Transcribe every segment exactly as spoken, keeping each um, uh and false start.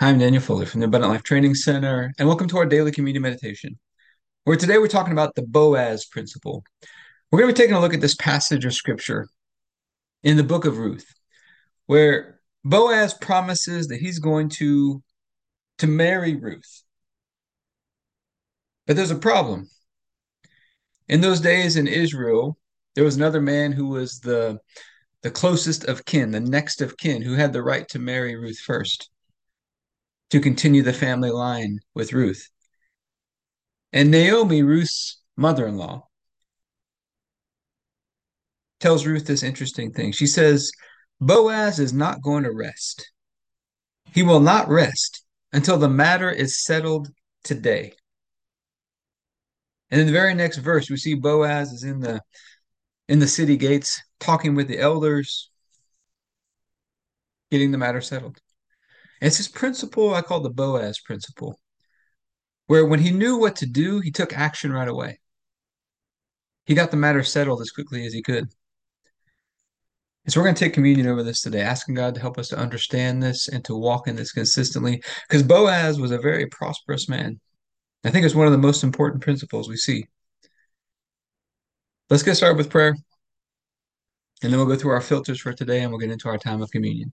Hi, I'm Daniel Fuller from the Abundant Life Training Center, and welcome to our daily community meditation, where today we're talking about the Boaz principle. We're going to be taking a look at this passage of scripture in the book of Ruth, where Boaz promises that he's going to, to marry Ruth. But there's a problem. In those days in Israel, there was another man who was the, the closest of kin, the next of kin, who had the right to marry Ruth first, to continue the family line with Ruth. And Naomi, Ruth's mother-in-law, tells Ruth this interesting thing. She says, Boaz is not going to rest. He will not rest until the matter is settled today. And in the very next verse, we see Boaz is in the, in the city gates, talking with the elders, getting the matter settled. It's this principle I call the Boaz principle, where when he knew what to do, he took action right away. He got the matter settled as quickly as he could. And so we're going to take communion over this today, asking God to help us to understand this and to walk in this consistently, because Boaz was a very prosperous man. I think it's one of the most important principles we see. Let's get started with prayer, and then we'll go through our filters for today, and we'll get into our time of communion.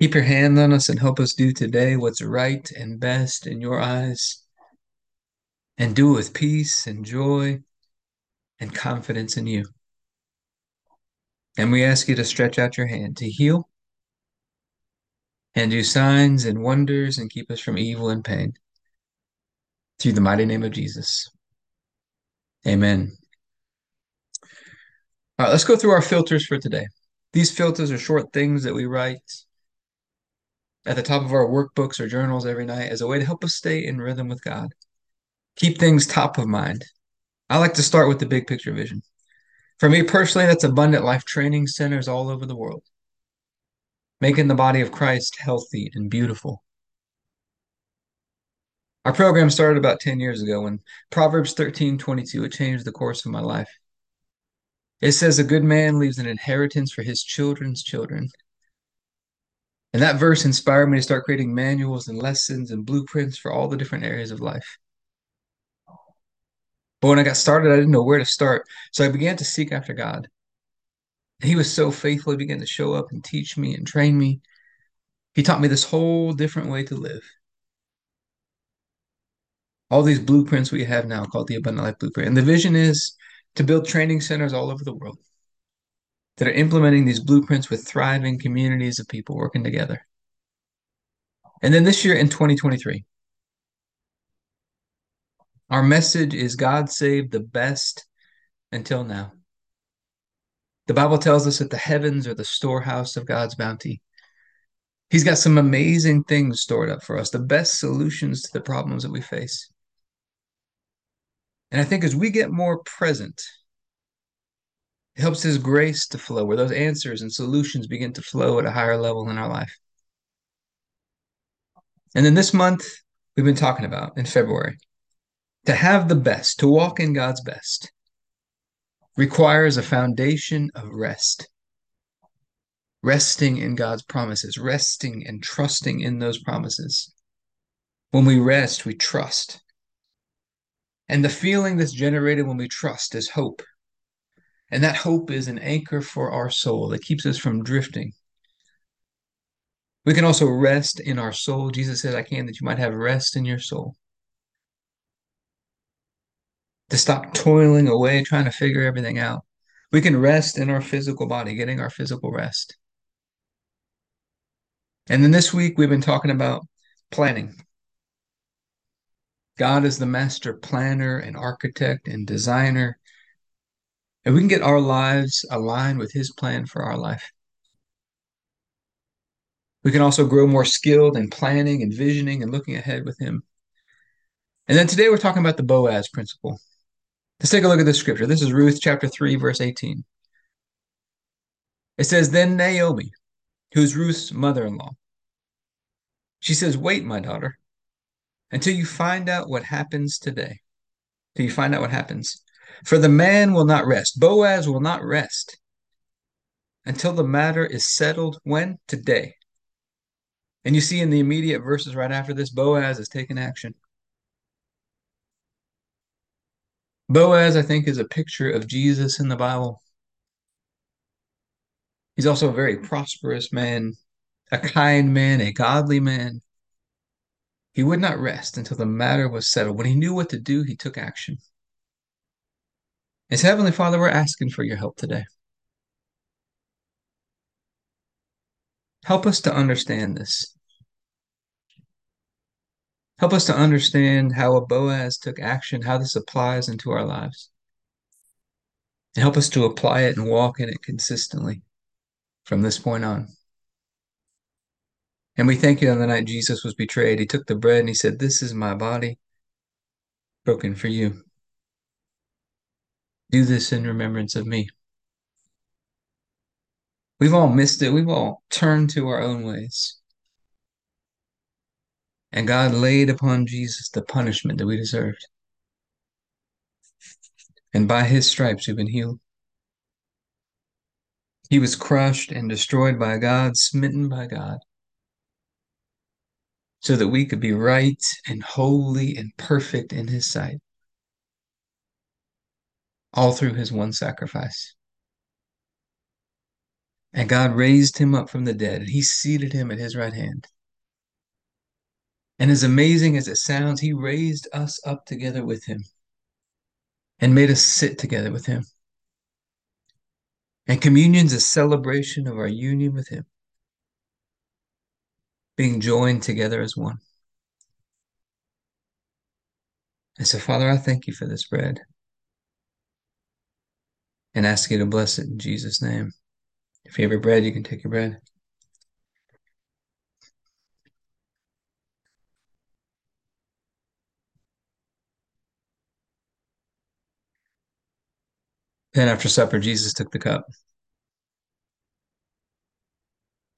Keep your hand on us and help us do today what's right and best in your eyes, and do it with peace and joy and confidence in you. And we ask you to stretch out your hand to heal and do signs and wonders and keep us from evil and pain. Through the mighty name of Jesus. Amen. All right, let's go through our filters for today. These filters are short things that we write at the top of our workbooks or journals every night as a way to help us stay in rhythm with God. Keep things top of mind. I like to start with the big picture vision. For me personally, that's Abundant Life Training Centers all over the world, making the body of Christ healthy and beautiful. Our program started about ten years ago when Proverbs thirteen twenty-two, it changed the course of my life. It says, a good man leaves an inheritance for his children's children. And that verse inspired me to start creating manuals and lessons and blueprints for all the different areas of life. But when I got started, I didn't know where to start. So I began to seek after God. And he was so faithful. He began to show up and teach me and train me. He taught me this whole different way to live. All these blueprints we have now called the Abundant Life Blueprint. And the vision is to build training centers all over the world that are implementing these blueprints with thriving communities of people working together. And then this year in twenty twenty-three, Our message is God saved the best until now. The Bible tells us that the heavens are the storehouse of God's bounty. He's got some amazing things stored up for us, the best solutions to the problems that we face. And I think as we get more present, it helps His grace to flow, where those answers and solutions begin to flow at a higher level in our life. And then this month, we've been talking about, in February, to have the best, to walk in God's best, requires a foundation of rest. Resting in God's promises, resting and trusting in those promises. When we rest, we trust. And the feeling that's generated when we trust is hope. And that hope is an anchor for our soul that keeps us from drifting. We can also rest in our soul. Jesus said, I came that you might have rest in your soul. To stop toiling away, trying to figure everything out. We can rest in our physical body, getting our physical rest. And then this week, we've been talking about planning. God is the master planner and architect and designer. And we can get our lives aligned with His plan for our life. We can also grow more skilled in planning and visioning and looking ahead with Him. And then today we're talking about the Boaz principle. Let's take a look at this scripture. This is Ruth chapter three, verse eighteen. It says, Then Naomi, who's Ruth's mother-in-law, she says, Wait, my daughter, until you find out what happens today. Till you find out what happens. For the man will not rest. Boaz will not rest until the matter is settled. When? Today. And you see in the immediate verses right after this, Boaz is taking action. Boaz, I think, is a picture of Jesus in the Bible. He's also a very prosperous man, a kind man, a godly man. He would not rest until the matter was settled. When he knew what to do, he took action. And so, Heavenly Father, we're asking for your help today. Help us to understand this. Help us to understand how a Boaz took action, how this applies into our lives. And help us to apply it and walk in it consistently from this point on. And we thank you on the night Jesus was betrayed. He took the bread and He said, This is my body broken for you. Do this in remembrance of me. We've all missed it. We've all turned to our own ways. And God laid upon Jesus the punishment that we deserved. And by His stripes we've been healed. He was crushed and destroyed by God, smitten by God, so that we could be right and holy and perfect in His sight, all through His one sacrifice. And God raised Him up from the dead, and He seated Him at His right hand. And as amazing as it sounds, He raised us up together with Him and made us sit together with Him. And communion's a celebration of our union with Him, being joined together as one. And so, Father, I thank you for this bread and ask you to bless it in Jesus' name. If you have your bread, you can take your bread. Then after supper, Jesus took the cup.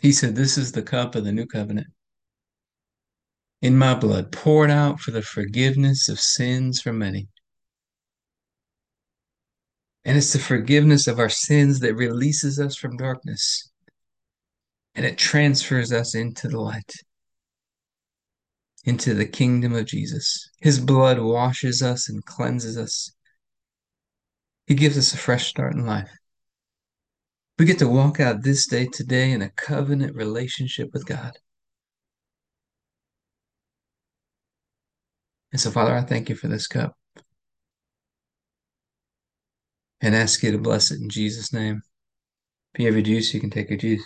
He said, This is the cup of the new covenant, in my blood, poured out for the forgiveness of sins for many. And it's the forgiveness of our sins that releases us from darkness. And it transfers us into the light, into the kingdom of Jesus. His blood washes us and cleanses us. He gives us a fresh start in life. We get to walk out this day today in a covenant relationship with God. And so, Father, I thank you for this cup. And ask you to bless it in Jesus' name. If you have your juice, you can take your juice.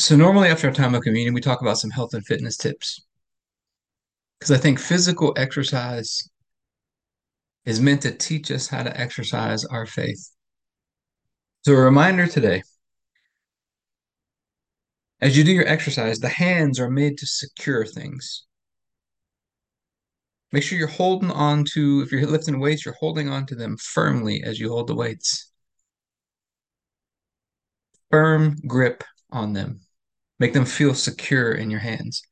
So normally after a time of communion, we talk about some health and fitness tips, because I think physical exercise is meant to teach us how to exercise our faith. So a reminder today, as you do your exercise, the hands are made to secure things. Make sure you're holding on to, if you're lifting weights, you're holding on to them firmly as you hold the weights. Firm grip on them. Make them feel secure in your hands.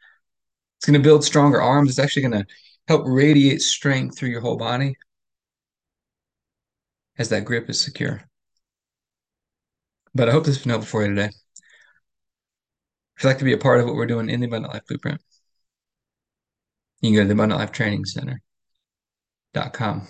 It's going to build stronger arms. It's actually going to help radiate strength through your whole body as that grip is secure. But I hope this has been helpful for you today. If you'd like to be a part of what we're doing in the Abundant Life Blueprint, you can go to the abundant life training center dot com.